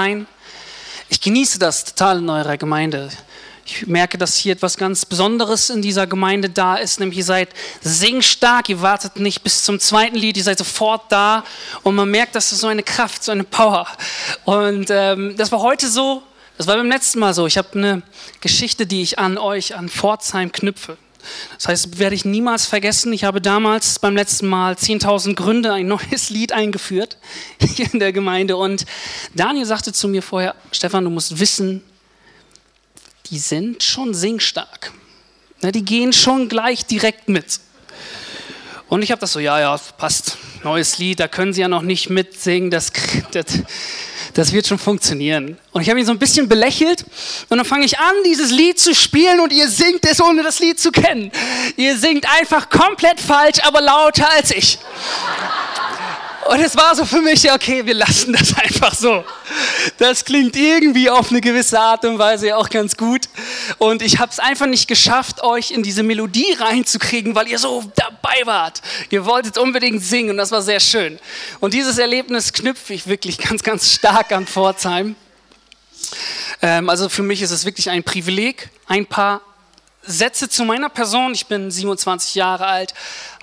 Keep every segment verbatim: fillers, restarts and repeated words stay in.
ein. Ich genieße das total in eurer Gemeinde. Ich merke, dass hier etwas ganz Besonderes in dieser Gemeinde da ist, nämlich ihr seid singstark, ihr wartet nicht bis zum zweiten Lied, ihr seid sofort da und man merkt, dass das so eine Kraft, so eine Power. Und ähm, das war heute so, das war beim letzten Mal so. Ich habe eine Geschichte, die ich an euch, an Pforzheim knüpfe. Das heißt, werde ich niemals vergessen, ich habe damals beim letzten Mal zehntausend Gründe ein neues Lied eingeführt hier in der Gemeinde und Daniel sagte zu mir vorher, Stefan, du musst wissen, die sind schon singstark. Na, die gehen schon gleich direkt mit. Und ich habe das so, ja, ja, passt, neues Lied, da können sie ja noch nicht mitsingen, das, das, das wird schon funktionieren. Und ich habe ihn so ein bisschen belächelt und dann fange ich an, dieses Lied zu spielen und ihr singt es, ohne das Lied zu kennen. Ihr singt einfach komplett falsch, aber lauter als ich. Und es war so für mich, okay, wir lassen das einfach so. Das klingt irgendwie auf eine gewisse Art und Weise ja auch ganz gut. Und ich habe es einfach nicht geschafft, euch in diese Melodie reinzukriegen, weil ihr so dabei wart. Ihr wolltet unbedingt singen und das war sehr schön. Und dieses Erlebnis knüpfe ich wirklich ganz, ganz stark an Pforzheim. Ähm, also für mich ist es wirklich ein Privileg, ein paar Sätze zu meiner Person. Ich bin siebenundzwanzig Jahre alt,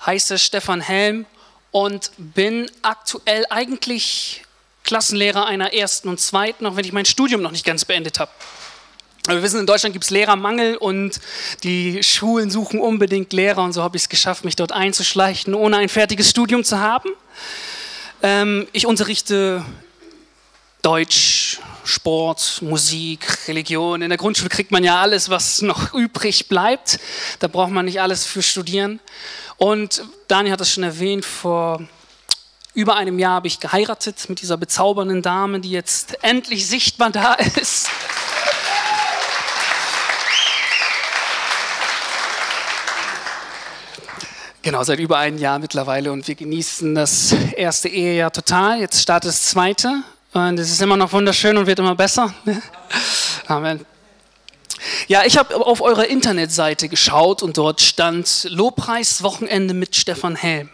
heiße Stefan Helm. Und bin aktuell eigentlich Klassenlehrer einer ersten und zweiten, auch wenn ich mein Studium noch nicht ganz beendet habe. Aber wir wissen, in Deutschland gibt es Lehrermangel und die Schulen suchen unbedingt Lehrer. Und so habe ich es geschafft, mich dort einzuschleichen, ohne ein fertiges Studium zu haben. Ähm, ich unterrichte Deutsch, Sport, Musik, Religion. In der Grundschule kriegt man ja alles, was noch übrig bleibt. Da braucht man nicht alles für studieren. Und Daniel hat es schon erwähnt, vor über einem Jahr habe ich geheiratet mit dieser bezaubernden Dame, die jetzt endlich sichtbar da ist. Genau, seit über einem Jahr mittlerweile und wir genießen das erste Ehejahr total. Jetzt startet das zweite und es ist immer noch wunderschön und wird immer besser. Amen. Ja, ich habe auf eurer Internetseite geschaut und dort stand Lobpreis-Wochenende mit Stefan Helm.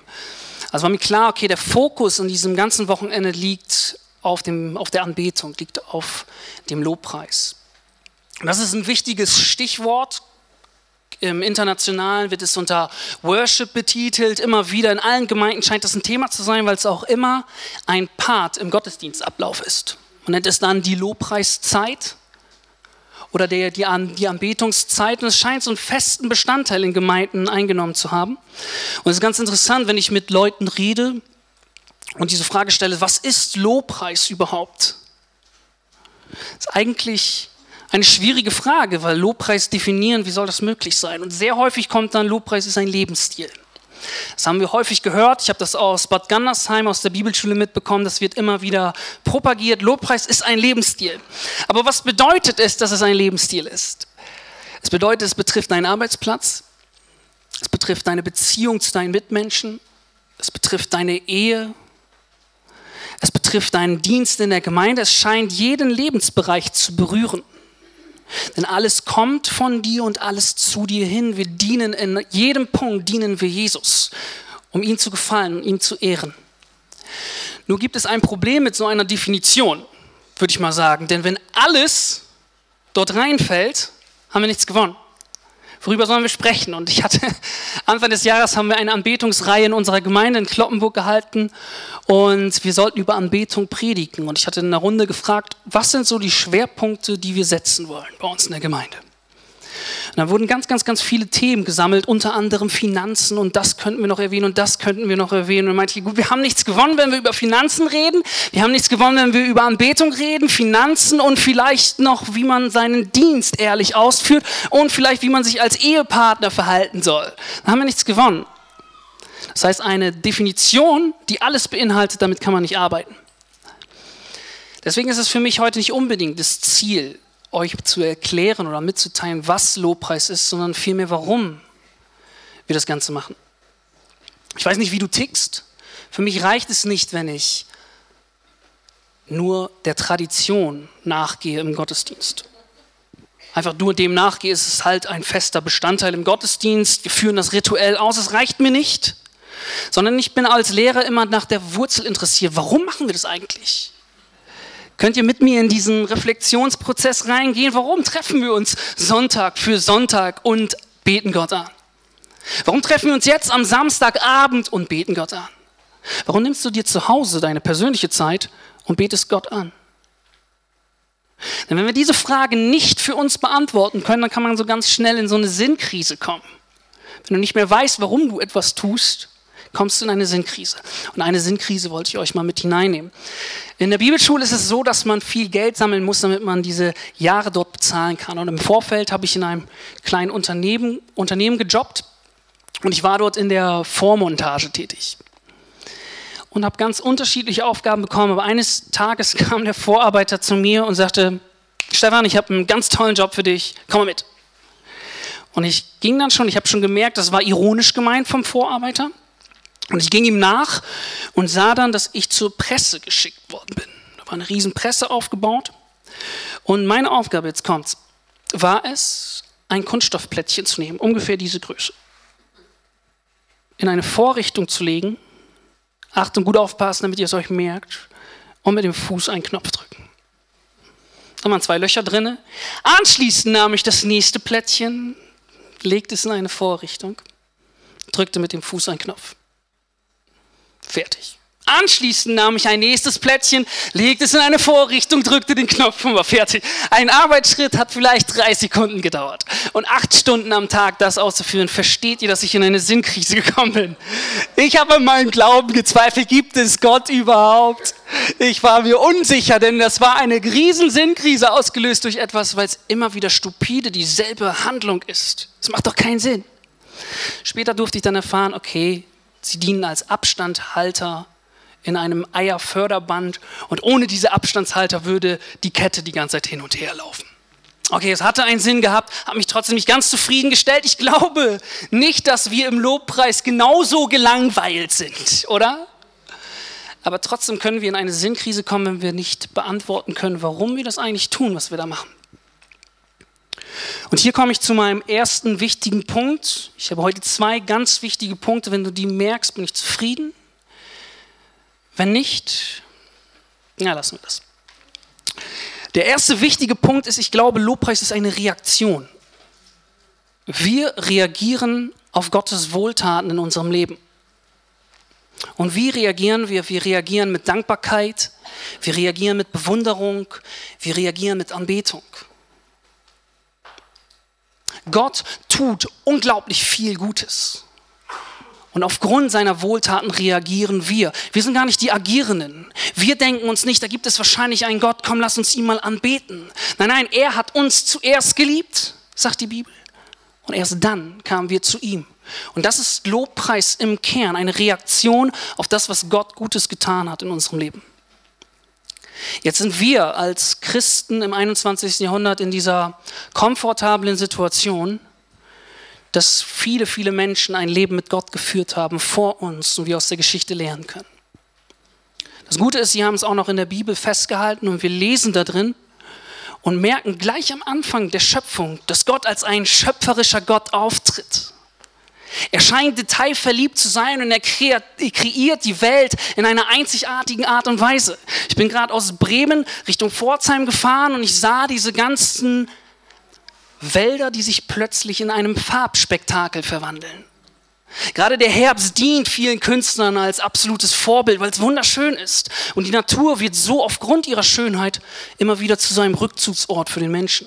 Also war mir klar, okay, der Fokus in diesem ganzen Wochenende liegt auf, dem, auf der Anbetung, liegt auf dem Lobpreis. Und das ist ein wichtiges Stichwort. Im Internationalen wird es unter Worship betitelt, immer wieder in allen Gemeinden scheint das ein Thema zu sein, weil es auch immer ein Part im Gottesdienstablauf ist. Man nennt es dann die Lobpreiszeit. Oder die, die, die Anbetungszeit. Und es scheint so einen festen Bestandteil in Gemeinden eingenommen zu haben. Und es ist ganz interessant, wenn ich mit Leuten rede und diese Frage stelle, was ist Lobpreis überhaupt? Das ist eigentlich eine schwierige Frage, weil Lobpreis definieren, wie soll das möglich sein? Und sehr häufig kommt dann, Lobpreis ist ein Lebensstil. Das haben wir häufig gehört. Ich habe das aus Bad Gandersheim, aus der Bibelschule mitbekommen. Das wird immer wieder propagiert. Lobpreis ist ein Lebensstil. Aber was bedeutet es, dass es ein Lebensstil ist? Es bedeutet, es betrifft deinen Arbeitsplatz. Es betrifft deine Beziehung zu deinen Mitmenschen. Es betrifft deine Ehe. Es betrifft deinen Dienst in der Gemeinde. Es scheint jeden Lebensbereich zu berühren. Denn alles kommt von dir und alles zu dir hin. Wir dienen in jedem Punkt, dienen wir Jesus, um ihm zu gefallen, um ihm zu ehren. Nur gibt es ein Problem mit so einer Definition, würde ich mal sagen. Denn wenn alles dort reinfällt, haben wir nichts gewonnen. Worüber sollen wir sprechen? Und ich hatte, Anfang des Jahres haben wir eine Anbetungsreihe in unserer Gemeinde in Kloppenburg gehalten und wir sollten über Anbetung predigen. Und ich hatte in einer Runde gefragt, was sind so die Schwerpunkte, die wir setzen wollen bei uns in der Gemeinde? Und da wurden ganz, ganz, ganz viele Themen gesammelt, unter anderem Finanzen und das könnten wir noch erwähnen und das könnten wir noch erwähnen. Und meinte ich, gut, wir haben nichts gewonnen, wenn wir über Finanzen reden, wir haben nichts gewonnen, wenn wir über Anbetung reden, Finanzen und vielleicht noch, wie man seinen Dienst ehrlich ausführt und vielleicht, wie man sich als Ehepartner verhalten soll. Da haben wir nichts gewonnen. Das heißt, eine Definition, die alles beinhaltet, damit kann man nicht arbeiten. Deswegen ist es für mich heute nicht unbedingt das Ziel, euch zu erklären oder mitzuteilen, was Lobpreis ist, sondern vielmehr, warum wir das Ganze machen. Ich weiß nicht, wie du tickst. Für mich reicht es nicht, wenn ich nur der Tradition nachgehe im Gottesdienst. Einfach nur dem nachgehe, ist es halt ein fester Bestandteil im Gottesdienst. Wir führen das rituell aus, es reicht mir nicht. Sondern ich bin als Lehrer immer nach der Wurzel interessiert. Warum machen wir das eigentlich? Könnt ihr mit mir in diesen Reflexionsprozess reingehen? Warum treffen wir uns Sonntag für Sonntag und beten Gott an? Warum treffen wir uns jetzt am Samstagabend und beten Gott an? Warum nimmst du dir zu Hause deine persönliche Zeit und betest Gott an? Denn wenn wir diese Frage nicht für uns beantworten können, dann kann man so ganz schnell in so eine Sinnkrise kommen. Wenn du nicht mehr weißt, warum du etwas tust, kommst du in eine Sinnkrise. Und eine Sinnkrise wollte ich euch mal mit hineinnehmen. In der Bibelschule ist es so, dass man viel Geld sammeln muss, damit man diese Jahre dort bezahlen kann. Und im Vorfeld habe ich in einem kleinen Unternehmen, Unternehmen gejobbt und ich war dort in der Vormontage tätig. Und habe ganz unterschiedliche Aufgaben bekommen. Aber eines Tages kam der Vorarbeiter zu mir und sagte, Stefan, ich habe einen ganz tollen Job für dich, komm mal mit. Und ich ging dann schon, ich habe schon gemerkt, das war ironisch gemeint vom Vorarbeiter. Und ich ging ihm nach und sah dann, dass ich zur Presse geschickt worden bin. Da war eine riesen Presse aufgebaut. Und meine Aufgabe, jetzt kommt's, war es, ein Kunststoffplättchen zu nehmen, ungefähr diese Größe, in eine Vorrichtung zu legen, Achtung, gut aufpassen, damit ihr es euch merkt. Und mit dem Fuß einen Knopf drücken. Da waren zwei Löcher drin. Anschließend nahm ich das nächste Plättchen, legte es in eine Vorrichtung, drückte mit dem Fuß einen Knopf. Fertig. Anschließend nahm ich ein nächstes Plättchen, legte es in eine Vorrichtung, drückte den Knopf und war fertig. Ein Arbeitsschritt hat vielleicht drei Sekunden gedauert. Und acht Stunden am Tag das auszuführen, versteht ihr, dass ich in eine Sinnkrise gekommen bin? Ich habe an meinem Glauben gezweifelt, gibt es Gott überhaupt? Ich war mir unsicher, denn das war eine riesen Sinnkrise ausgelöst durch etwas, weil es immer wieder stupide dieselbe Handlung ist. Das macht doch keinen Sinn. Später durfte ich dann erfahren, okay, sie dienen als Abstandhalter in einem Eierförderband und ohne diese Abstandshalter würde die Kette die ganze Zeit hin und her laufen. Okay, es hatte einen Sinn gehabt, hat mich trotzdem nicht ganz zufriedengestellt. Ich glaube nicht, dass wir im Lobpreis genauso gelangweilt sind, oder? Aber trotzdem können wir in eine Sinnkrise kommen, wenn wir nicht beantworten können, warum wir das eigentlich tun, was wir da machen. Und hier komme ich zu meinem ersten wichtigen Punkt. Ich habe heute zwei ganz wichtige Punkte. Wenn du die merkst, bin ich zufrieden. Wenn nicht, ja, lassen wir das. Der erste wichtige Punkt ist, ich glaube, Lobpreis ist eine Reaktion. Wir reagieren auf Gottes Wohltaten in unserem Leben. Und wie reagieren wir? Wir reagieren mit Dankbarkeit, wir reagieren mit Bewunderung, wir reagieren mit Anbetung. Gott tut unglaublich viel Gutes. Und aufgrund seiner Wohltaten reagieren wir. Wir sind gar nicht die Agierenden. Wir denken uns nicht, da gibt es wahrscheinlich einen Gott, komm, lass uns ihn mal anbeten. Nein, nein, er hat uns zuerst geliebt, sagt die Bibel. Und erst dann kamen wir zu ihm. Und das ist Lobpreis im Kern, eine Reaktion auf das, was Gott Gutes getan hat in unserem Leben. Jetzt sind wir als Christen im einundzwanzigsten Jahrhundert in dieser komfortablen Situation, dass viele, viele Menschen ein Leben mit Gott geführt haben vor uns und wir aus der Geschichte lernen können. Das Gute ist, sie haben es auch noch in der Bibel festgehalten und wir lesen da drin und merken gleich am Anfang der Schöpfung, dass Gott als ein schöpferischer Gott auftritt. Er scheint detailverliebt zu sein und er kreiert die Welt in einer einzigartigen Art und Weise. Ich bin gerade aus Bremen Richtung Pforzheim gefahren und ich sah diese ganzen Wälder, die sich plötzlich in einem Farbspektakel verwandeln. Gerade der Herbst dient vielen Künstlern als absolutes Vorbild, weil es wunderschön ist. Und die Natur wird so aufgrund ihrer Schönheit immer wieder zu seinem Rückzugsort für den Menschen.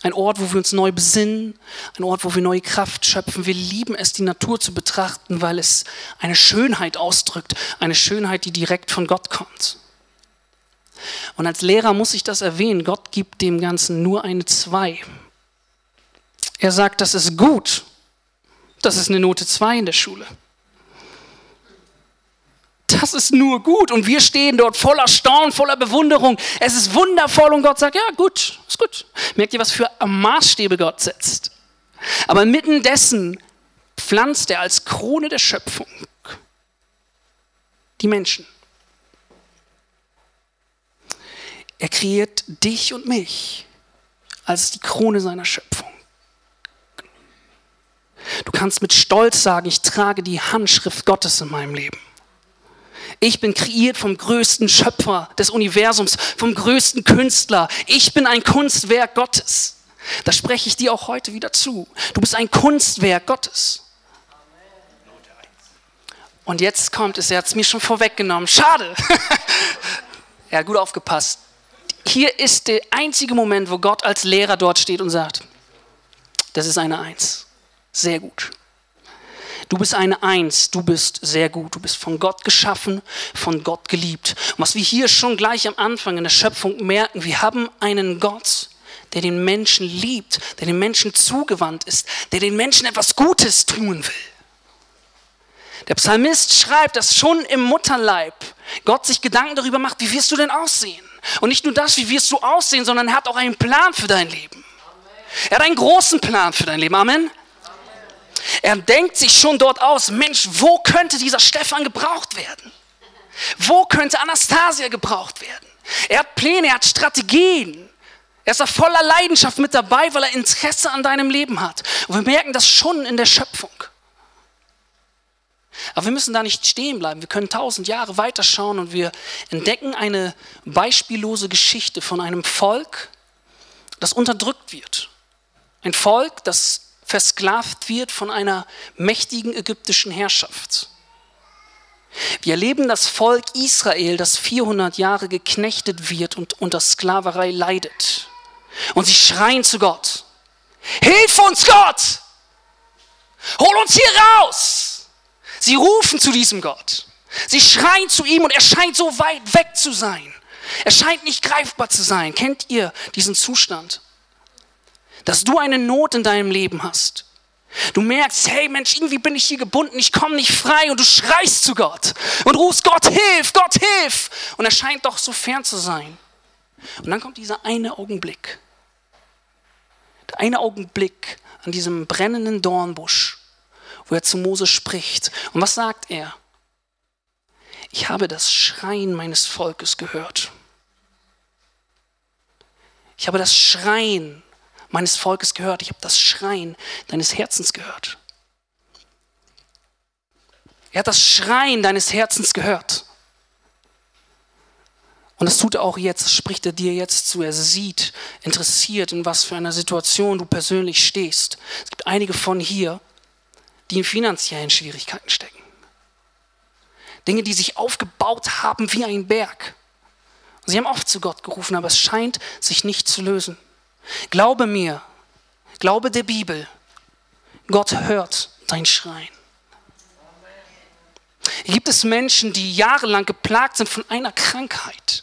Ein Ort, wo wir uns neu besinnen, ein Ort, wo wir neue Kraft schöpfen. Wir lieben es, die Natur zu betrachten, weil es eine Schönheit ausdrückt, eine Schönheit, die direkt von Gott kommt. Und als Lehrer muss ich das erwähnen, Gott gibt dem Ganzen nur eine zwei. Er sagt, das ist gut, das ist eine Note zwei in der Schule. Das ist nur gut und wir stehen dort voller Staunen, voller Bewunderung. Es ist wundervoll und Gott sagt, ja gut, ist gut. Merkt ihr, was für Maßstäbe Gott setzt? Aber mitten dessen pflanzt er als Krone der Schöpfung die Menschen. Er kreiert dich und mich als die Krone seiner Schöpfung. Du kannst mit Stolz sagen, ich trage die Handschrift Gottes in meinem Leben. Ich bin kreiert vom größten Schöpfer des Universums, vom größten Künstler. Ich bin ein Kunstwerk Gottes. Das spreche ich dir auch heute wieder zu. Du bist ein Kunstwerk Gottes. Und jetzt kommt es, er hat es mir schon vorweggenommen. Schade. Er hat gut aufgepasst. Hier ist der einzige Moment, wo Gott als Lehrer dort steht und sagt, das ist eine Eins. Sehr gut. Du bist eine Eins, du bist sehr gut, du bist von Gott geschaffen, von Gott geliebt. Und was wir hier schon gleich am Anfang in der Schöpfung merken, wir haben einen Gott, der den Menschen liebt, der den Menschen zugewandt ist, der den Menschen etwas Gutes tun will. Der Psalmist schreibt, dass schon im Mutterleib Gott sich Gedanken darüber macht, wie wirst du denn aussehen? Und nicht nur das, wie wirst du aussehen, sondern er hat auch einen Plan für dein Leben. Er hat einen großen Plan für dein Leben, Amen. Er denkt sich schon dort aus, Mensch, wo könnte dieser Stefan gebraucht werden? Wo könnte Anastasia gebraucht werden? Er hat Pläne, er hat Strategien. Er ist da voller Leidenschaft mit dabei, weil er Interesse an deinem Leben hat. Und wir merken das schon in der Schöpfung. Aber wir müssen da nicht stehen bleiben. Wir können tausend Jahre weiterschauen und wir entdecken eine beispiellose Geschichte von einem Volk, das unterdrückt wird. Ein Volk, das versklavt wird von einer mächtigen ägyptischen Herrschaft. Wir erleben das Volk Israel, das vierhundert Jahre geknechtet wird und unter Sklaverei leidet. Und sie schreien zu Gott: Hilf uns, Gott! Hol uns hier raus! Sie rufen zu diesem Gott. Sie schreien zu ihm und er scheint so weit weg zu sein. Er scheint nicht greifbar zu sein. Kennt ihr diesen Zustand? Dass du eine Not in deinem Leben hast. Du merkst, hey Mensch, irgendwie bin ich hier gebunden, ich komme nicht frei und du schreist zu Gott und rufst, Gott, hilf, Gott, hilf. Und er scheint doch so fern zu sein. Und dann kommt dieser eine Augenblick. Der eine Augenblick an diesem brennenden Dornbusch, wo er zu Mose spricht. Und was sagt er? Ich habe das Schreien meines Volkes gehört. Ich habe das Schreien meines Volkes gehört. Ich habe das Schreien deines Herzens gehört. Er hat das Schreien deines Herzens gehört. Und das tut er auch jetzt, das spricht er dir jetzt zu. Er sieht, interessiert, in was für einer Situation du persönlich stehst. Es gibt einige von hier, die in finanziellen Schwierigkeiten stecken. Dinge, die sich aufgebaut haben wie ein Berg. Sie haben oft zu Gott gerufen, aber es scheint sich nicht zu lösen. Glaube mir, glaube der Bibel, Gott hört dein Schreien. Hier gibt es Menschen, die jahrelang geplagt sind von einer Krankheit.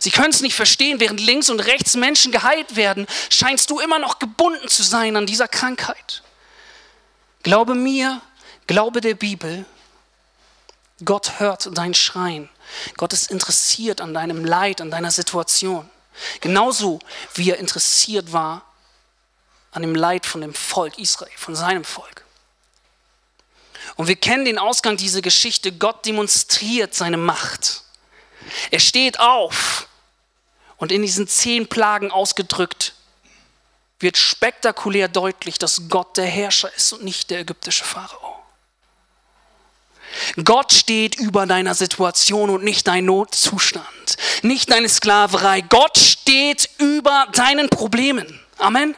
Sie können es nicht verstehen, während links und rechts Menschen geheilt werden, scheinst du immer noch gebunden zu sein an dieser Krankheit. Glaube mir, glaube der Bibel, Gott hört dein Schreien. Gott ist interessiert an deinem Leid, an deiner Situation. Genauso wie er interessiert war an dem Leid von dem Volk Israel, von seinem Volk. Und wir kennen den Ausgang dieser Geschichte. Gott demonstriert seine Macht. Er steht auf und in diesen zehn Plagen ausgedrückt wird spektakulär deutlich, dass Gott der Herrscher ist und nicht der ägyptische Pharao. Gott steht über deiner Situation und nicht dein Notzustand, nicht deine Sklaverei. Gott steht über deinen Problemen. Amen.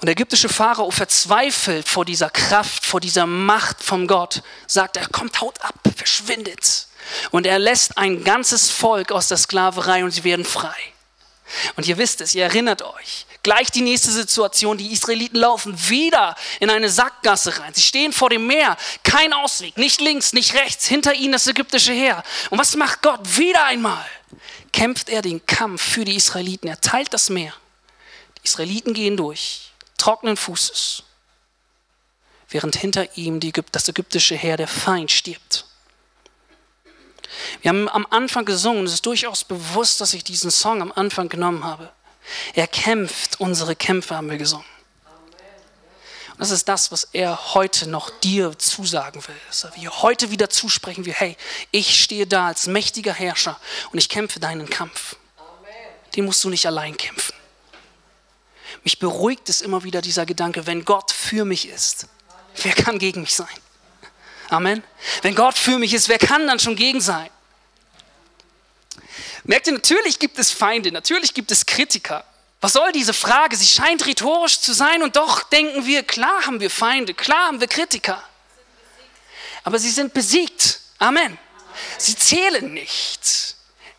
Und der ägyptische Pharao, verzweifelt vor dieser Kraft, vor dieser Macht von Gott, sagt er, kommt, haut ab, verschwindet. Und er lässt ein ganzes Volk aus der Sklaverei und sie werden frei. Und ihr wisst es, ihr erinnert euch. Gleich die nächste Situation, die Israeliten laufen wieder in eine Sackgasse rein. Sie stehen vor dem Meer, kein Ausweg, nicht links, nicht rechts, hinter ihnen das ägyptische Heer. Und was macht Gott wieder einmal? Kämpft er den Kampf für die Israeliten, er teilt das Meer. Die Israeliten gehen durch, trockenen Fußes, während hinter ihm die Ägyp- das ägyptische Heer, der Feind, stirbt. Wir haben am Anfang gesungen, es ist durchaus bewusst, dass ich diesen Song am Anfang genommen habe. Er kämpft, unsere Kämpfe haben wir gesungen. Und das ist das, was er heute noch dir zusagen will. Dass er dir heute wieder zusprechen will, hey, ich stehe da als mächtiger Herrscher und ich kämpfe deinen Kampf. Den musst du nicht allein kämpfen. Mich beruhigt es immer wieder dieser Gedanke, wenn Gott für mich ist, wer kann gegen mich sein? Amen. Wenn Gott für mich ist, wer kann dann schon gegen sein? Merkt ihr, natürlich gibt es Feinde, natürlich gibt es Kritiker. Was soll diese Frage? Sie scheint rhetorisch zu sein und doch denken wir, klar haben wir Feinde, klar haben wir Kritiker. Aber sie sind besiegt. Amen. Sie zählen nicht.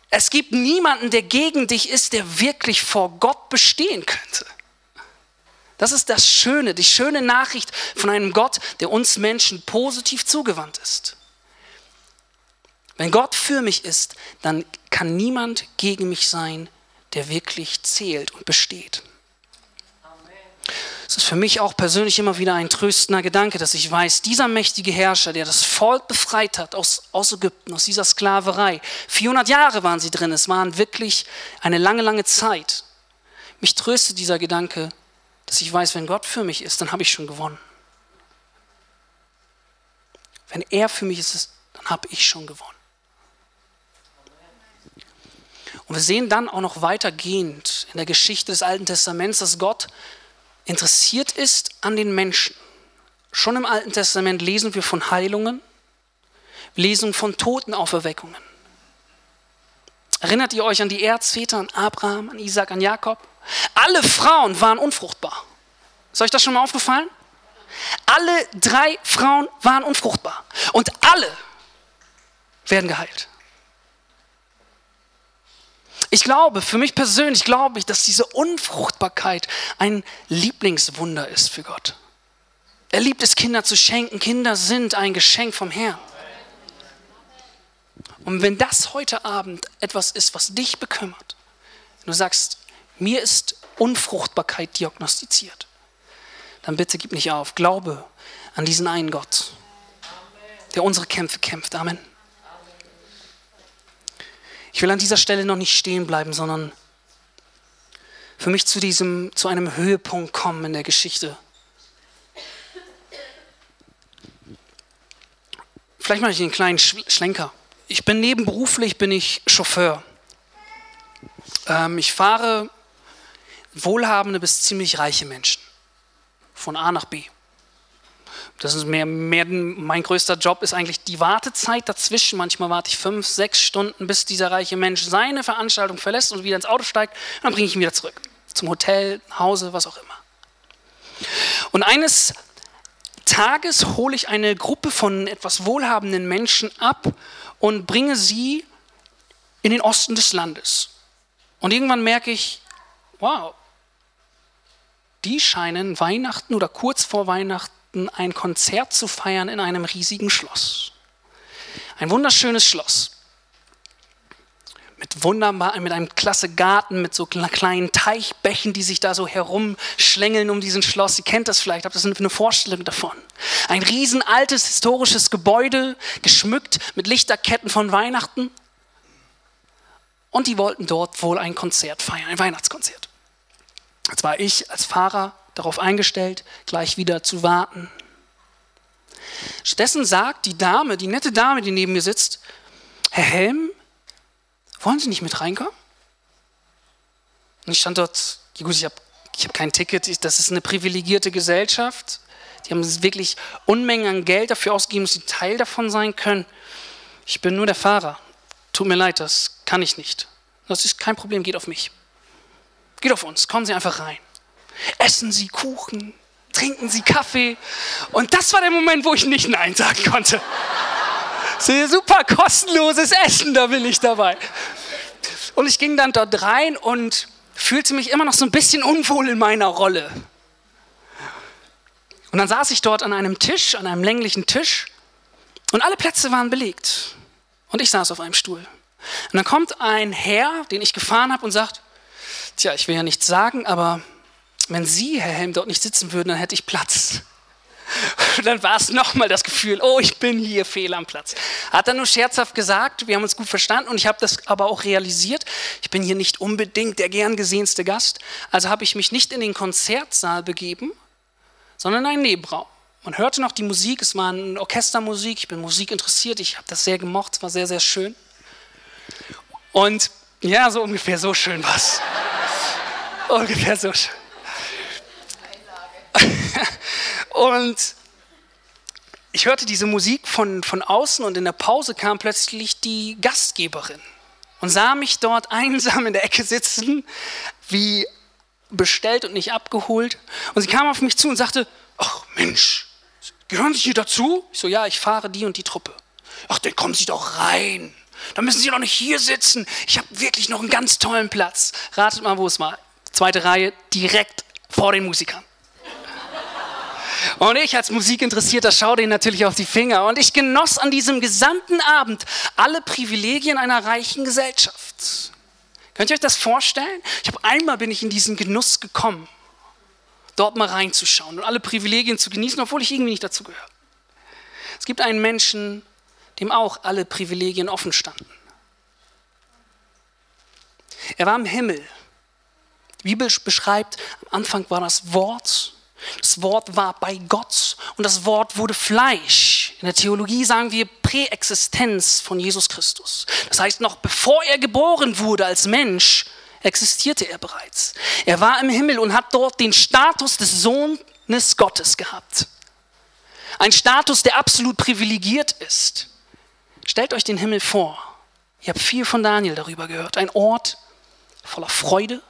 Es gibt niemanden, der gegen dich ist, der wirklich vor Gott bestehen könnte. Das ist das Schöne, die schöne Nachricht von einem Gott, der uns Menschen positiv zugewandt ist. Wenn Gott für mich ist, dann kann niemand gegen mich sein, der wirklich zählt und besteht. Es ist für mich auch persönlich immer wieder ein tröstender Gedanke, dass ich weiß, dieser mächtige Herrscher, der das Volk befreit hat aus, aus Ägypten, aus dieser Sklaverei, vierhundert Jahre waren sie drin, es waren wirklich eine lange, lange Zeit. Mich tröstet dieser Gedanke, dass ich weiß, wenn Gott für mich ist, dann habe ich schon gewonnen. Wenn er für mich ist, dann habe ich schon gewonnen. Und wir sehen dann auch noch weitergehend in der Geschichte des Alten Testaments, dass Gott interessiert ist an den Menschen. Schon im Alten Testament lesen wir von Heilungen, lesen von Totenauferweckungen. Erinnert ihr euch an die Erzväter, an Abraham, an Isaak, an Jakob? Alle Frauen waren unfruchtbar. Ist euch das schon mal aufgefallen? Alle drei Frauen waren unfruchtbar. Und alle werden geheilt. Ich glaube, für mich persönlich glaube ich, dass diese Unfruchtbarkeit ein Lieblingswunder ist für Gott. Er liebt es, Kinder zu schenken. Kinder sind ein Geschenk vom Herrn. Und wenn das heute Abend etwas ist, was dich bekümmert, wenn du sagst, mir ist Unfruchtbarkeit diagnostiziert, dann bitte gib nicht auf. Glaube an diesen einen Gott, der unsere Kämpfe kämpft. Amen. Ich will an dieser Stelle noch nicht stehen bleiben, sondern für mich zu, diesem, zu einem Höhepunkt kommen in der Geschichte. Vielleicht mache ich einen kleinen Schlenker. Ich bin nebenberuflich, bin ich Chauffeur. Ähm, ich fahre wohlhabende bis ziemlich reiche Menschen. Von A nach B. Das ist mehr, mehr, mein größter Job ist eigentlich die Wartezeit dazwischen. Manchmal warte ich fünf, sechs Stunden, bis dieser reiche Mensch seine Veranstaltung verlässt und wieder ins Auto steigt. Und dann bringe ich ihn wieder zurück. Zum Hotel, nach Hause, was auch immer. Und eines Tages hole ich eine Gruppe von etwas wohlhabenden Menschen ab und bringe sie in den Osten des Landes. Und irgendwann merke ich, wow, die scheinen Weihnachten oder kurz vor Weihnachten ein Konzert zu feiern in einem riesigen Schloss. Ein wunderschönes Schloss. Mit, wunderbar, mit einem klasse Garten, mit so kleinen Teichbächen, die sich da so herumschlängeln um diesen Schloss. Ihr kennt das vielleicht, habt das eine Vorstellung davon. Ein riesen altes historisches Gebäude, geschmückt mit Lichterketten von Weihnachten. Und die wollten dort wohl ein Konzert feiern, ein Weihnachtskonzert. Jetzt war ich als Fahrer darauf eingestellt, gleich wieder zu warten. Stattdessen sagt die Dame, die nette Dame, die neben mir sitzt, Herr Helm, wollen Sie nicht mit reinkommen? Und ich stand dort, ja gut, ich habe ich hab kein Ticket, das ist eine privilegierte Gesellschaft. Die haben wirklich Unmengen an Geld dafür ausgegeben, dass sie Teil davon sein können. Ich bin nur der Fahrer. Tut mir leid, das kann ich nicht. Das ist kein Problem, geht auf mich. Geht auf uns, kommen Sie einfach rein. Essen Sie Kuchen, trinken Sie Kaffee. Und das war der Moment, wo ich nicht Nein sagen konnte. Sehr super kostenloses Essen, da bin ich dabei. Und ich ging dann dort rein und fühlte mich immer noch so ein bisschen unwohl in meiner Rolle. Und dann saß ich dort an einem Tisch, an einem länglichen Tisch. Und alle Plätze waren belegt. Und ich saß auf einem Stuhl. Und dann kommt ein Herr, den ich gefahren habe und sagt, tja, ich will ja nichts sagen, aber wenn Sie, Herr Helm, dort nicht sitzen würden, dann hätte ich Platz. Und dann war es nochmal das Gefühl, oh, ich bin hier fehl am Platz. Hat er nur scherzhaft gesagt, wir haben uns gut verstanden und ich habe das aber auch realisiert. Ich bin hier nicht unbedingt der gern gesehenste Gast. Also habe ich mich nicht in den Konzertsaal begeben, sondern in einen Nebenraum. Man hörte noch die Musik, es war eine Orchestermusik, ich bin Musik interessiert, ich habe das sehr gemocht, es war sehr, sehr schön. Und ja, so ungefähr so schön war es. Ungefähr so schön. Und ich hörte diese Musik von, von außen und in der Pause kam plötzlich die Gastgeberin und sah mich dort einsam in der Ecke sitzen, wie bestellt und nicht abgeholt. Und sie kam auf mich zu und sagte, ach Mensch, gehören Sie hier dazu? Ich so, ja, ich fahre die und die Truppe. Ach, dann kommen Sie doch rein. Dann müssen Sie doch nicht hier sitzen. Ich habe wirklich noch einen ganz tollen Platz. Ratet mal, wo es war. Zweite Reihe, direkt vor den Musikern. Und ich als Musikinteressierter schaue denen natürlich auf die Finger. Und ich genoss an diesem gesamten Abend alle Privilegien einer reichen Gesellschaft. Könnt ihr euch das vorstellen? Ich habe einmal bin ich in diesen Genuss gekommen, dort mal reinzuschauen und alle Privilegien zu genießen, obwohl ich irgendwie nicht dazu gehöre. Es gibt einen Menschen, dem auch alle Privilegien offen standen. Er war im Himmel. Die Bibel beschreibt, am Anfang war das Wort. Das Wort war bei Gott und das Wort wurde Fleisch. In der Theologie sagen wir Präexistenz von Jesus Christus. Das heißt, noch bevor er geboren wurde als Mensch, existierte er bereits. Er war im Himmel und hat dort den Status des Sohnes Gottes gehabt. Ein Status, der absolut privilegiert ist. Stellt euch den Himmel vor. Ihr habt viel von Daniel darüber gehört. Ein Ort voller Freude.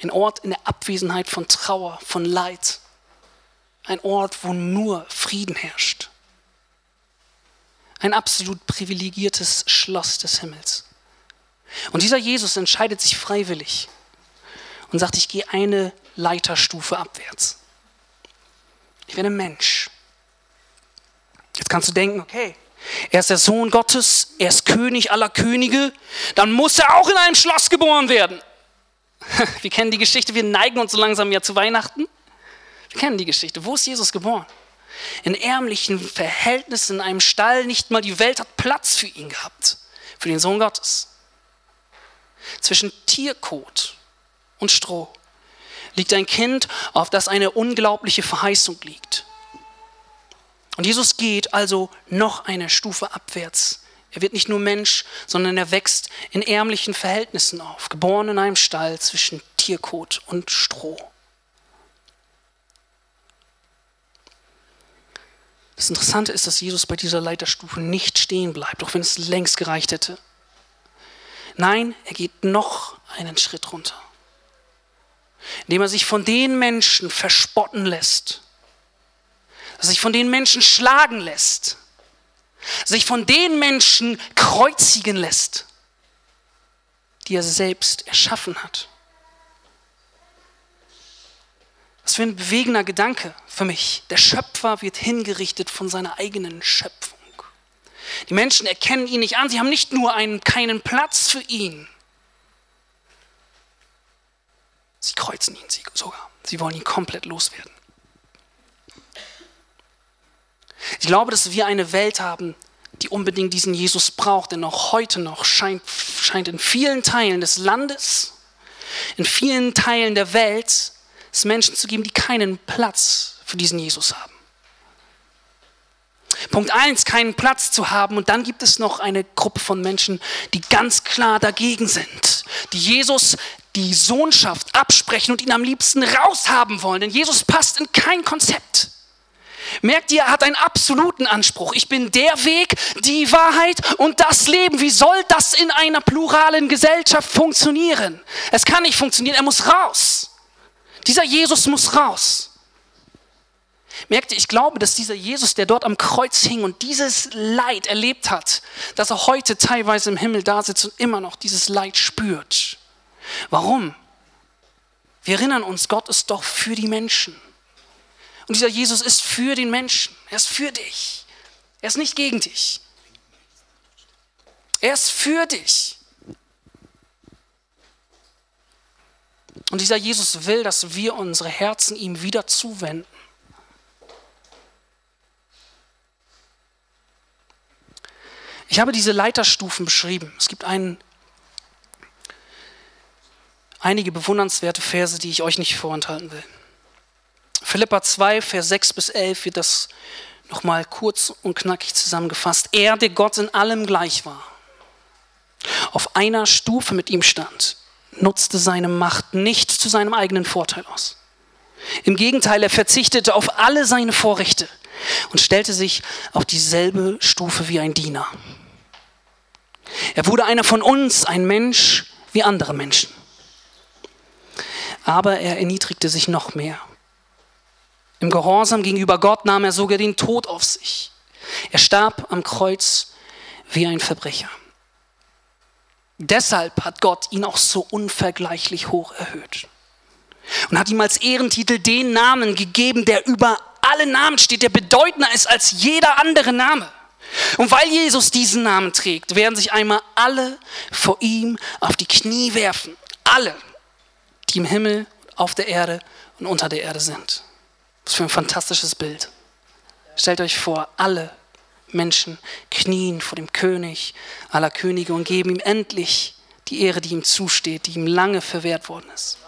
Ein Ort in der Abwesenheit von Trauer, von Leid. Ein Ort, wo nur Frieden herrscht. Ein absolut privilegiertes Schloss des Himmels. Und dieser Jesus entscheidet sich freiwillig und sagt, ich gehe eine Leiterstufe abwärts. Ich werde Mensch. Jetzt kannst du denken, okay, er ist der Sohn Gottes, er ist König aller Könige, dann muss er auch in einem Schloss geboren werden. Wir kennen die Geschichte, wir neigen uns so langsam ja zu Weihnachten. Wir kennen die Geschichte. Wo ist Jesus geboren? In ärmlichen Verhältnissen, in einem Stall, nicht mal die Welt hat Platz für ihn gehabt, für den Sohn Gottes. Zwischen Tierkot und Stroh liegt ein Kind, auf das eine unglaubliche Verheißung liegt. Und Jesus geht also noch eine Stufe abwärts. Er wird nicht nur Mensch, sondern er wächst in ärmlichen Verhältnissen auf, geboren in einem Stall zwischen Tierkot und Stroh. Das Interessante ist, dass Jesus bei dieser Leiterstufe nicht stehen bleibt, auch wenn es längst gereicht hätte. Nein, er geht noch einen Schritt runter, indem er sich von den Menschen verspotten lässt, sich von den Menschen schlagen lässt, sich von den Menschen kreuzigen lässt, die er selbst erschaffen hat. Was für ein bewegender Gedanke für mich. Der Schöpfer wird hingerichtet von seiner eigenen Schöpfung. Die Menschen erkennen ihn nicht an, sie haben nicht nur einen, keinen Platz für ihn. Sie kreuzen ihn sogar. Sie wollen ihn komplett loswerden. Ich glaube, dass wir eine Welt haben, die unbedingt diesen Jesus braucht, denn auch heute noch scheint, scheint in vielen Teilen des Landes, in vielen Teilen der Welt, es Menschen zu geben, die keinen Platz für diesen Jesus haben. Punkt eins, keinen Platz zu haben. Und dann gibt es noch eine Gruppe von Menschen, die ganz klar dagegen sind, die Jesus die Sohnschaft absprechen und ihn am liebsten raushaben wollen, denn Jesus passt in kein Konzept. Merkt ihr, er hat einen absoluten Anspruch. Ich bin der Weg, die Wahrheit und das Leben. Wie soll das in einer pluralen Gesellschaft funktionieren? Es kann nicht funktionieren, er muss raus. Dieser Jesus muss raus. Merkt ihr, ich glaube, dass dieser Jesus, der dort am Kreuz hing und dieses Leid erlebt hat, dass er heute teilweise im Himmel da sitzt und immer noch dieses Leid spürt. Warum? Wir erinnern uns, Gott ist doch für die Menschen. Und dieser Jesus ist für den Menschen. Er ist für dich. Er ist nicht gegen dich. Er ist für dich. Und dieser Jesus will, dass wir unsere Herzen ihm wieder zuwenden. Ich habe diese Leiterstufen beschrieben. Es gibt einen, einige bewundernswerte Verse, die ich euch nicht vorenthalten will. Philippa zwei, Vers sechs bis elf wird das nochmal kurz und knackig zusammengefasst. Er, der Gott in allem gleich war, auf einer Stufe mit ihm stand, nutzte seine Macht nicht zu seinem eigenen Vorteil aus. Im Gegenteil, er verzichtete auf alle seine Vorrechte, und stellte sich auf dieselbe Stufe wie ein Diener. Er wurde einer von uns, ein Mensch wie andere Menschen. Aber er erniedrigte sich noch mehr. Im Gehorsam gegenüber Gott nahm er sogar den Tod auf sich. Er starb am Kreuz wie ein Verbrecher. Deshalb hat Gott ihn auch so unvergleichlich hoch erhöht und hat ihm als Ehrentitel den Namen gegeben, der über alle Namen steht, der bedeutender ist als jeder andere Name. Und weil Jesus diesen Namen trägt, werden sich einmal alle vor ihm auf die Knie werfen. Alle, die im Himmel, auf der Erde und unter der Erde sind. Was für ein fantastisches Bild. Stellt euch vor, alle Menschen knien vor dem König aller Könige und geben ihm endlich die Ehre, die ihm zusteht, die ihm lange verwehrt worden ist.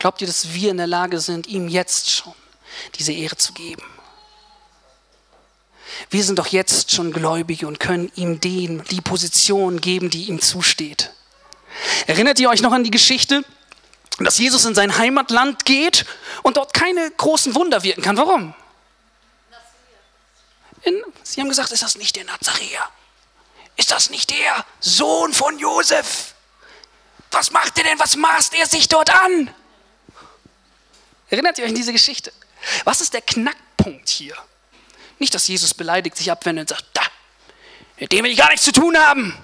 Glaubt ihr, dass wir in der Lage sind, ihm jetzt schon diese Ehre zu geben? Wir sind doch jetzt schon Gläubige und können ihm den, die Position geben, die ihm zusteht. Erinnert ihr euch noch an die Geschichte, dass Jesus in sein Heimatland geht und dort keine großen Wunder wirken kann? Warum? In, sie haben gesagt, ist das nicht der Nazareer? Ist das nicht der Sohn von Josef? Was macht er denn? Was maßt er sich dort an? Erinnert ihr euch an diese Geschichte? Was ist der Knackpunkt hier? Nicht, dass Jesus beleidigt, sich abwendet und sagt, da, mit dem will ich gar nichts zu tun haben.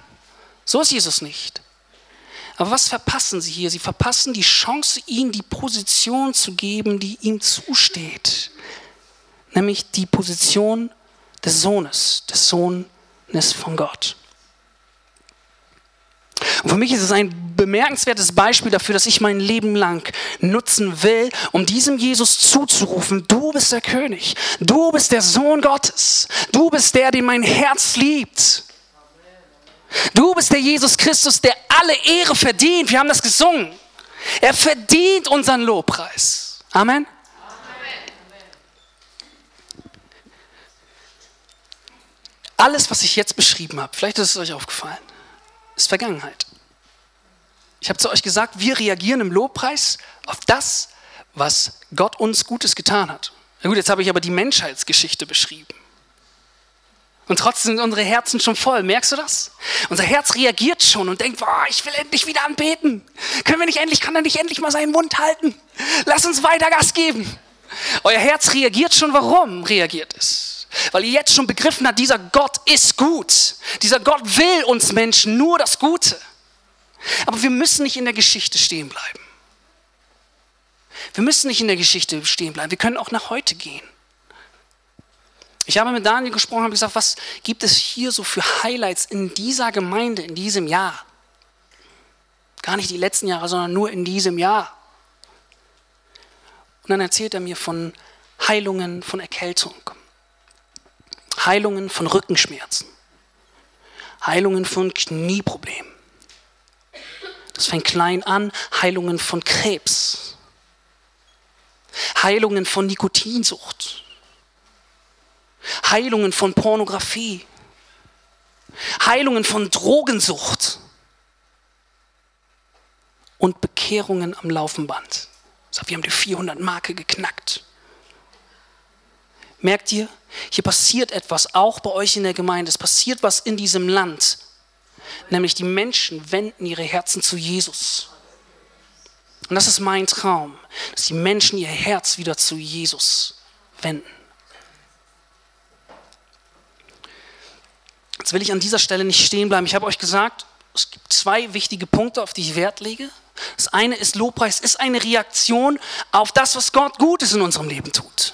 So ist Jesus nicht. Aber was verpassen sie hier? Sie verpassen die Chance, ihm die Position zu geben, die ihm zusteht. Nämlich die Position des Sohnes, des Sohnes von Gott. Und für mich ist es ein bemerkenswertes Beispiel dafür, dass ich mein Leben lang nutzen will, um diesem Jesus zuzurufen, du bist der König, du bist der Sohn Gottes, du bist der, den mein Herz liebt. Du bist der Jesus Christus, der alle Ehre verdient. Wir haben das gesungen. Er verdient unseren Lobpreis. Amen. Alles, was ich jetzt beschrieben habe, vielleicht ist es euch aufgefallen, ist Vergangenheit. Ich habe zu euch gesagt, wir reagieren im Lobpreis auf das, was Gott uns Gutes getan hat. Na gut, jetzt habe ich aber die Menschheitsgeschichte beschrieben. Und trotzdem sind unsere Herzen schon voll. Merkst du das? Unser Herz reagiert schon und denkt, boah, ich will endlich wieder anbeten. Können wir nicht endlich, kann er nicht endlich mal seinen Mund halten? Lass uns weiter Gas geben. Euer Herz reagiert schon, warum reagiert es? Weil ihr jetzt schon begriffen habt, dieser Gott ist gut. Dieser Gott will uns Menschen nur das Gute. Aber wir müssen nicht in der Geschichte stehen bleiben. Wir müssen nicht in der Geschichte stehen bleiben. Wir können auch nach heute gehen. Ich habe mit Daniel gesprochen und habe gesagt, was gibt es hier so für Highlights in dieser Gemeinde, in diesem Jahr? Gar nicht die letzten Jahre, sondern nur in diesem Jahr. Und dann erzählt er mir von Heilungen, von Erkältung. Heilungen von Rückenschmerzen, Heilungen von Knieproblemen. Das fängt klein an, Heilungen von Krebs, Heilungen von Nikotinsucht, Heilungen von Pornografie, Heilungen von Drogensucht und Bekehrungen am Laufenband. Wir haben die vierhundert Marke geknackt. Merkt ihr, hier passiert etwas, auch bei euch in der Gemeinde. Es passiert was in diesem Land. Nämlich die Menschen wenden ihre Herzen zu Jesus. Und das ist mein Traum, dass die Menschen ihr Herz wieder zu Jesus wenden. Jetzt will ich an dieser Stelle nicht stehen bleiben. Ich habe euch gesagt, es gibt zwei wichtige Punkte, auf die ich Wert lege. Das eine ist Lobpreis, ist eine Reaktion auf das, was Gott Gutes in unserem Leben tut.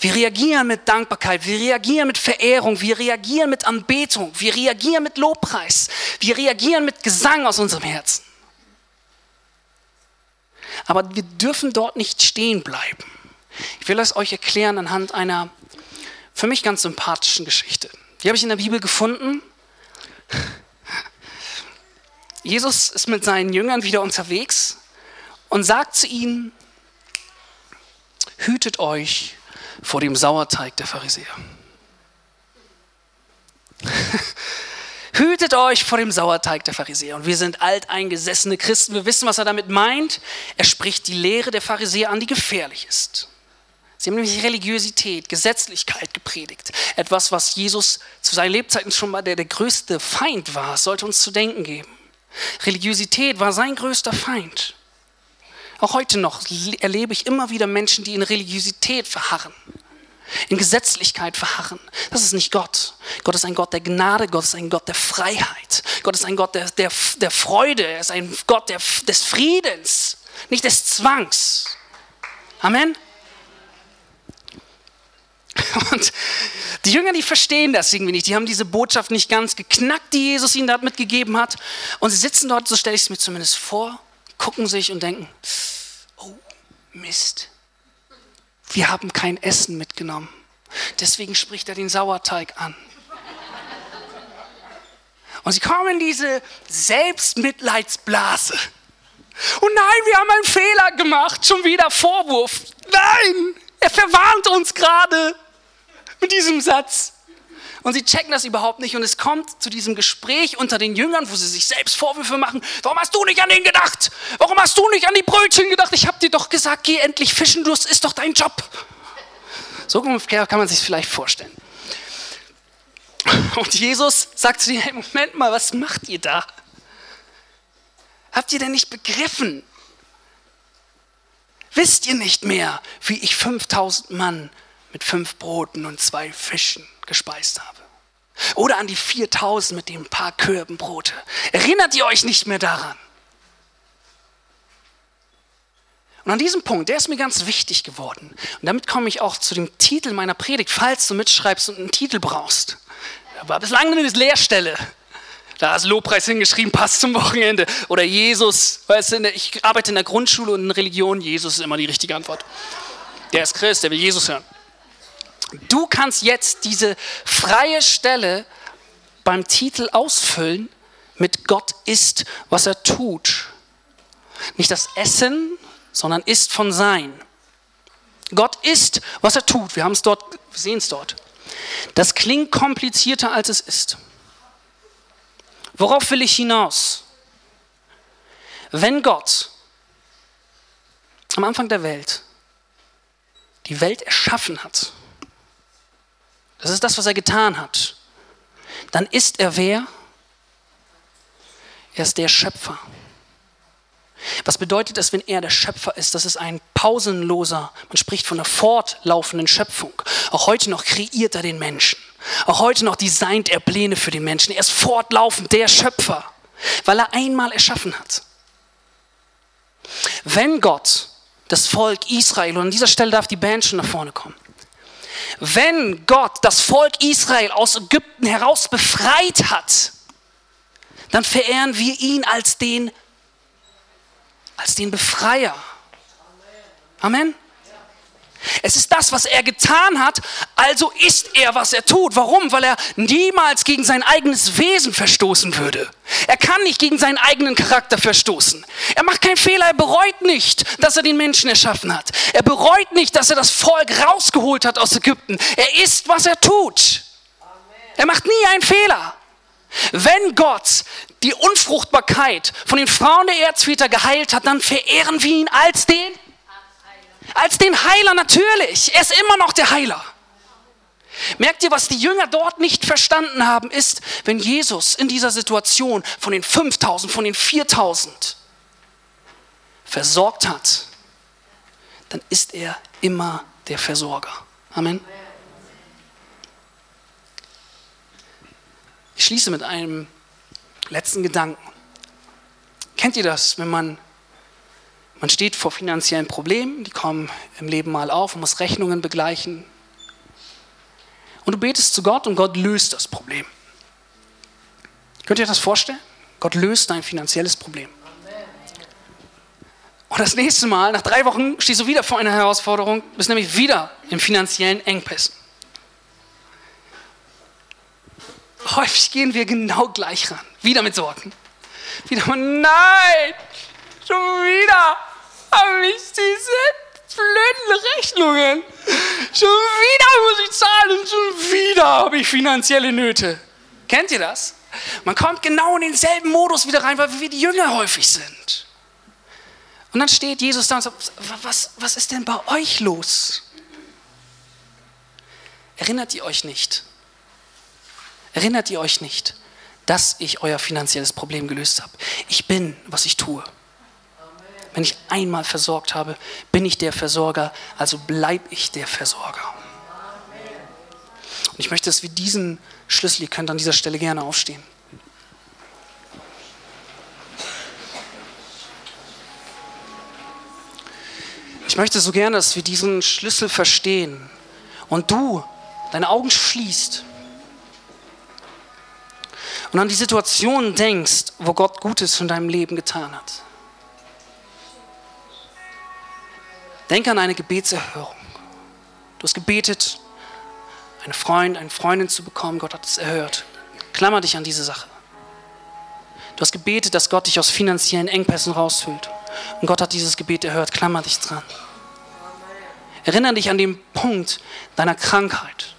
Wir reagieren mit Dankbarkeit, wir reagieren mit Verehrung, wir reagieren mit Anbetung, wir reagieren mit Lobpreis, wir reagieren mit Gesang aus unserem Herzen. Aber wir dürfen dort nicht stehen bleiben. Ich will es euch erklären anhand einer für mich ganz sympathischen Geschichte. Die habe ich in der Bibel gefunden. Jesus ist mit seinen Jüngern wieder unterwegs und sagt zu ihnen, hütet euch vor dem Sauerteig der Pharisäer. Hütet euch vor dem Sauerteig der Pharisäer. Und wir sind alteingesessene Christen. Wir wissen, was er damit meint. Er spricht die Lehre der Pharisäer an, die gefährlich ist. Sie haben nämlich Religiosität, Gesetzlichkeit gepredigt. Etwas, was Jesus zu seinen Lebzeiten schon mal der, der größte Feind war. Es sollte uns zu denken geben. Religiosität war sein größter Feind. Auch heute noch erlebe ich immer wieder Menschen, die in Religiosität verharren, in Gesetzlichkeit verharren. Das ist nicht Gott. Gott ist ein Gott der Gnade, Gott ist ein Gott der Freiheit. Gott ist ein Gott der, der, der Freude, er ist ein Gott der, des Friedens, nicht des Zwangs. Amen. Und die Jünger, die verstehen das irgendwie nicht. Die haben diese Botschaft nicht ganz geknackt, die Jesus ihnen da mitgegeben hat. Und sie sitzen dort, so stelle ich es mir zumindest vor, gucken sich und denken, oh Mist, wir haben kein Essen mitgenommen. Deswegen spricht er den Sauerteig an. Und sie kommen in diese Selbstmitleidsblase. Oh nein, wir haben einen Fehler gemacht, schon wieder Vorwurf. Nein, er verwarnt uns gerade mit diesem Satz. Und sie checken das überhaupt nicht und es kommt zu diesem Gespräch unter den Jüngern, wo sie sich selbst Vorwürfe machen. Warum hast du nicht an den gedacht? Warum hast du nicht an die Brötchen gedacht? Ich habe dir doch gesagt, geh endlich fischen, das ist doch dein Job. So kann man sich vielleicht vorstellen. Und Jesus sagt zu ihnen, hey, Moment mal, was macht ihr da? Habt ihr denn nicht begriffen? Wisst ihr nicht mehr, wie ich fünftausend Mann mit fünf Broten und zwei Fischen gespeist habe? Oder an die viertausend mit den paar Körbenbrote. Erinnert ihr euch nicht mehr daran? Und an diesem Punkt, der ist mir ganz wichtig geworden. Und damit komme ich auch zu dem Titel meiner Predigt, falls du mitschreibst und einen Titel brauchst. Da war bislang eine Leerstelle. Da ist Lobpreis hingeschrieben, passt zum Wochenende. Oder Jesus, weißt du, ich arbeite in der Grundschule und in Religion, Jesus ist immer die richtige Antwort. Der ist Christ, der will Jesus hören. Du kannst jetzt diese freie Stelle beim Titel ausfüllen mit Gott isst, was er tut. Nicht das Essen, sondern isst von Sein. Gott isst, was er tut. Wir haben es dort, sehen es dort. Das klingt komplizierter, als es ist. Worauf will ich hinaus? Wenn Gott am Anfang der Welt die Welt erschaffen hat, das ist das, was er getan hat. Dann ist er wer? Er ist der Schöpfer. Was bedeutet das, wenn er der Schöpfer ist? Das ist ein pausenloser, man spricht von einer fortlaufenden Schöpfung. Auch heute noch kreiert er den Menschen. Auch heute noch designt er Pläne für den Menschen. Er ist fortlaufend der Schöpfer, weil er einmal erschaffen hat. Wenn Gott das Volk Israel, und an dieser Stelle darf die Band schon nach vorne kommen, wenn Gott das Volk Israel aus Ägypten heraus befreit hat, dann verehren wir ihn als den, als den Befreier. Amen. Es ist das, was er getan hat, also ist er, was er tut. Warum? Weil er niemals gegen sein eigenes Wesen verstoßen würde. Er kann nicht gegen seinen eigenen Charakter verstoßen. Er macht keinen Fehler, er bereut nicht, dass er den Menschen erschaffen hat. Er bereut nicht, dass er das Volk rausgeholt hat aus Ägypten. Er ist, was er tut. Er macht nie einen Fehler. Wenn Gott die Unfruchtbarkeit von den Frauen der Erzväter geheilt hat, dann verehren wir ihn als den Als den Heiler natürlich. Er ist immer noch der Heiler. Merkt ihr, was die Jünger dort nicht verstanden haben, ist, wenn Jesus in dieser Situation von den fünftausend, von den viertausend versorgt hat, dann ist er immer der Versorger. Amen. Ich schließe mit einem letzten Gedanken. Kennt ihr das, wenn man Man steht vor finanziellen Problemen, die kommen im Leben mal auf, man muss Rechnungen begleichen. Und du betest zu Gott und Gott löst das Problem. Könnt ihr euch das vorstellen? Gott löst dein finanzielles Problem. Und das nächste Mal, nach drei Wochen, stehst du wieder vor einer Herausforderung, bist nämlich wieder in finanziellen Engpässen. Häufig gehen wir genau gleich ran. Wieder mit Sorgen. Wieder mal, nein, schon wieder. Habe ich diese blöden Rechnungen. Schon wieder muss ich zahlen und schon wieder habe ich finanzielle Nöte. Kennt ihr das? Man kommt genau in denselben Modus wieder rein, weil wir die Jünger häufig sind. Und dann steht Jesus da und sagt, was, was ist denn bei euch los? Erinnert ihr euch nicht? Erinnert ihr euch nicht, dass ich euer finanzielles Problem gelöst habe? Ich bin, was ich tue. Wenn ich einmal versorgt habe, bin ich der Versorger, also bleibe ich der Versorger. Und ich möchte, dass wir diesen Schlüssel, ihr könnt an dieser Stelle gerne aufstehen. Ich möchte so gerne, dass wir diesen Schlüssel verstehen und du deine Augen schließt und an die Situation denkst, wo Gott Gutes in deinem Leben getan hat. Denk an eine Gebetserhörung. Du hast gebetet, einen Freund, eine Freundin zu bekommen, Gott hat es erhört. Klammer dich an diese Sache. Du hast gebetet, dass Gott dich aus finanziellen Engpässen rausholt. Und Gott hat dieses Gebet erhört, klammer dich dran. Erinnere dich an den Punkt deiner Krankheit.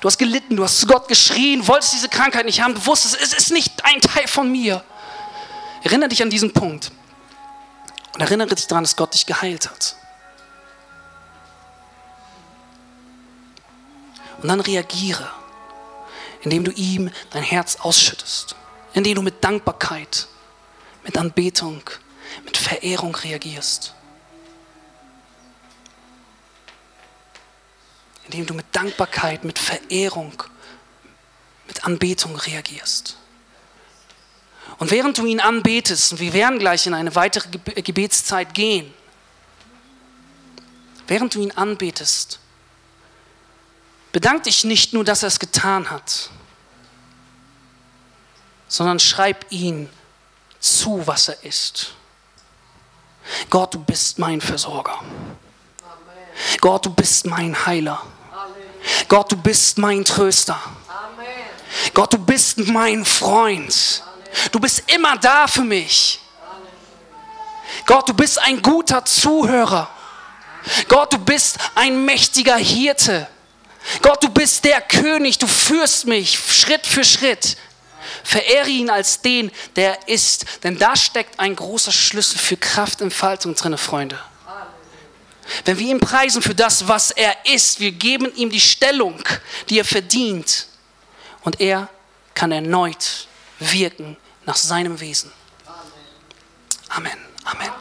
Du hast gelitten, du hast zu Gott geschrien, wolltest diese Krankheit nicht haben, du wusstest, es ist nicht ein Teil von mir. Erinnere dich an diesen Punkt. Und erinnere dich daran, dass Gott dich geheilt hat. Und dann reagiere, indem du ihm dein Herz ausschüttest. Indem du mit Dankbarkeit, mit Anbetung, mit Verehrung reagierst. Indem du mit Dankbarkeit, mit Verehrung, mit Anbetung reagierst. Und während du ihn anbetest, und wir werden gleich in eine weitere Gebetszeit gehen, während du ihn anbetest, bedank dich nicht nur, dass er es getan hat, sondern schreib ihn zu, was er ist. Gott, du bist mein Versorger. Amen. Gott, du bist mein Heiler. Amen. Gott, du bist mein Tröster. Amen. Gott, du bist mein Freund. Amen. Du bist immer da für mich. Amen. Gott, du bist ein guter Zuhörer. Amen. Gott, du bist ein mächtiger Hirte. Gott, du bist der König, du führst mich Schritt für Schritt. Verehre ihn als den, der ist. Denn da steckt ein großer Schlüssel für Kraftentfaltung drin, Freunde. Wenn wir ihn preisen für das, was er ist, wir geben ihm die Stellung, die er verdient. Und er kann erneut wirken nach seinem Wesen. Amen. Amen.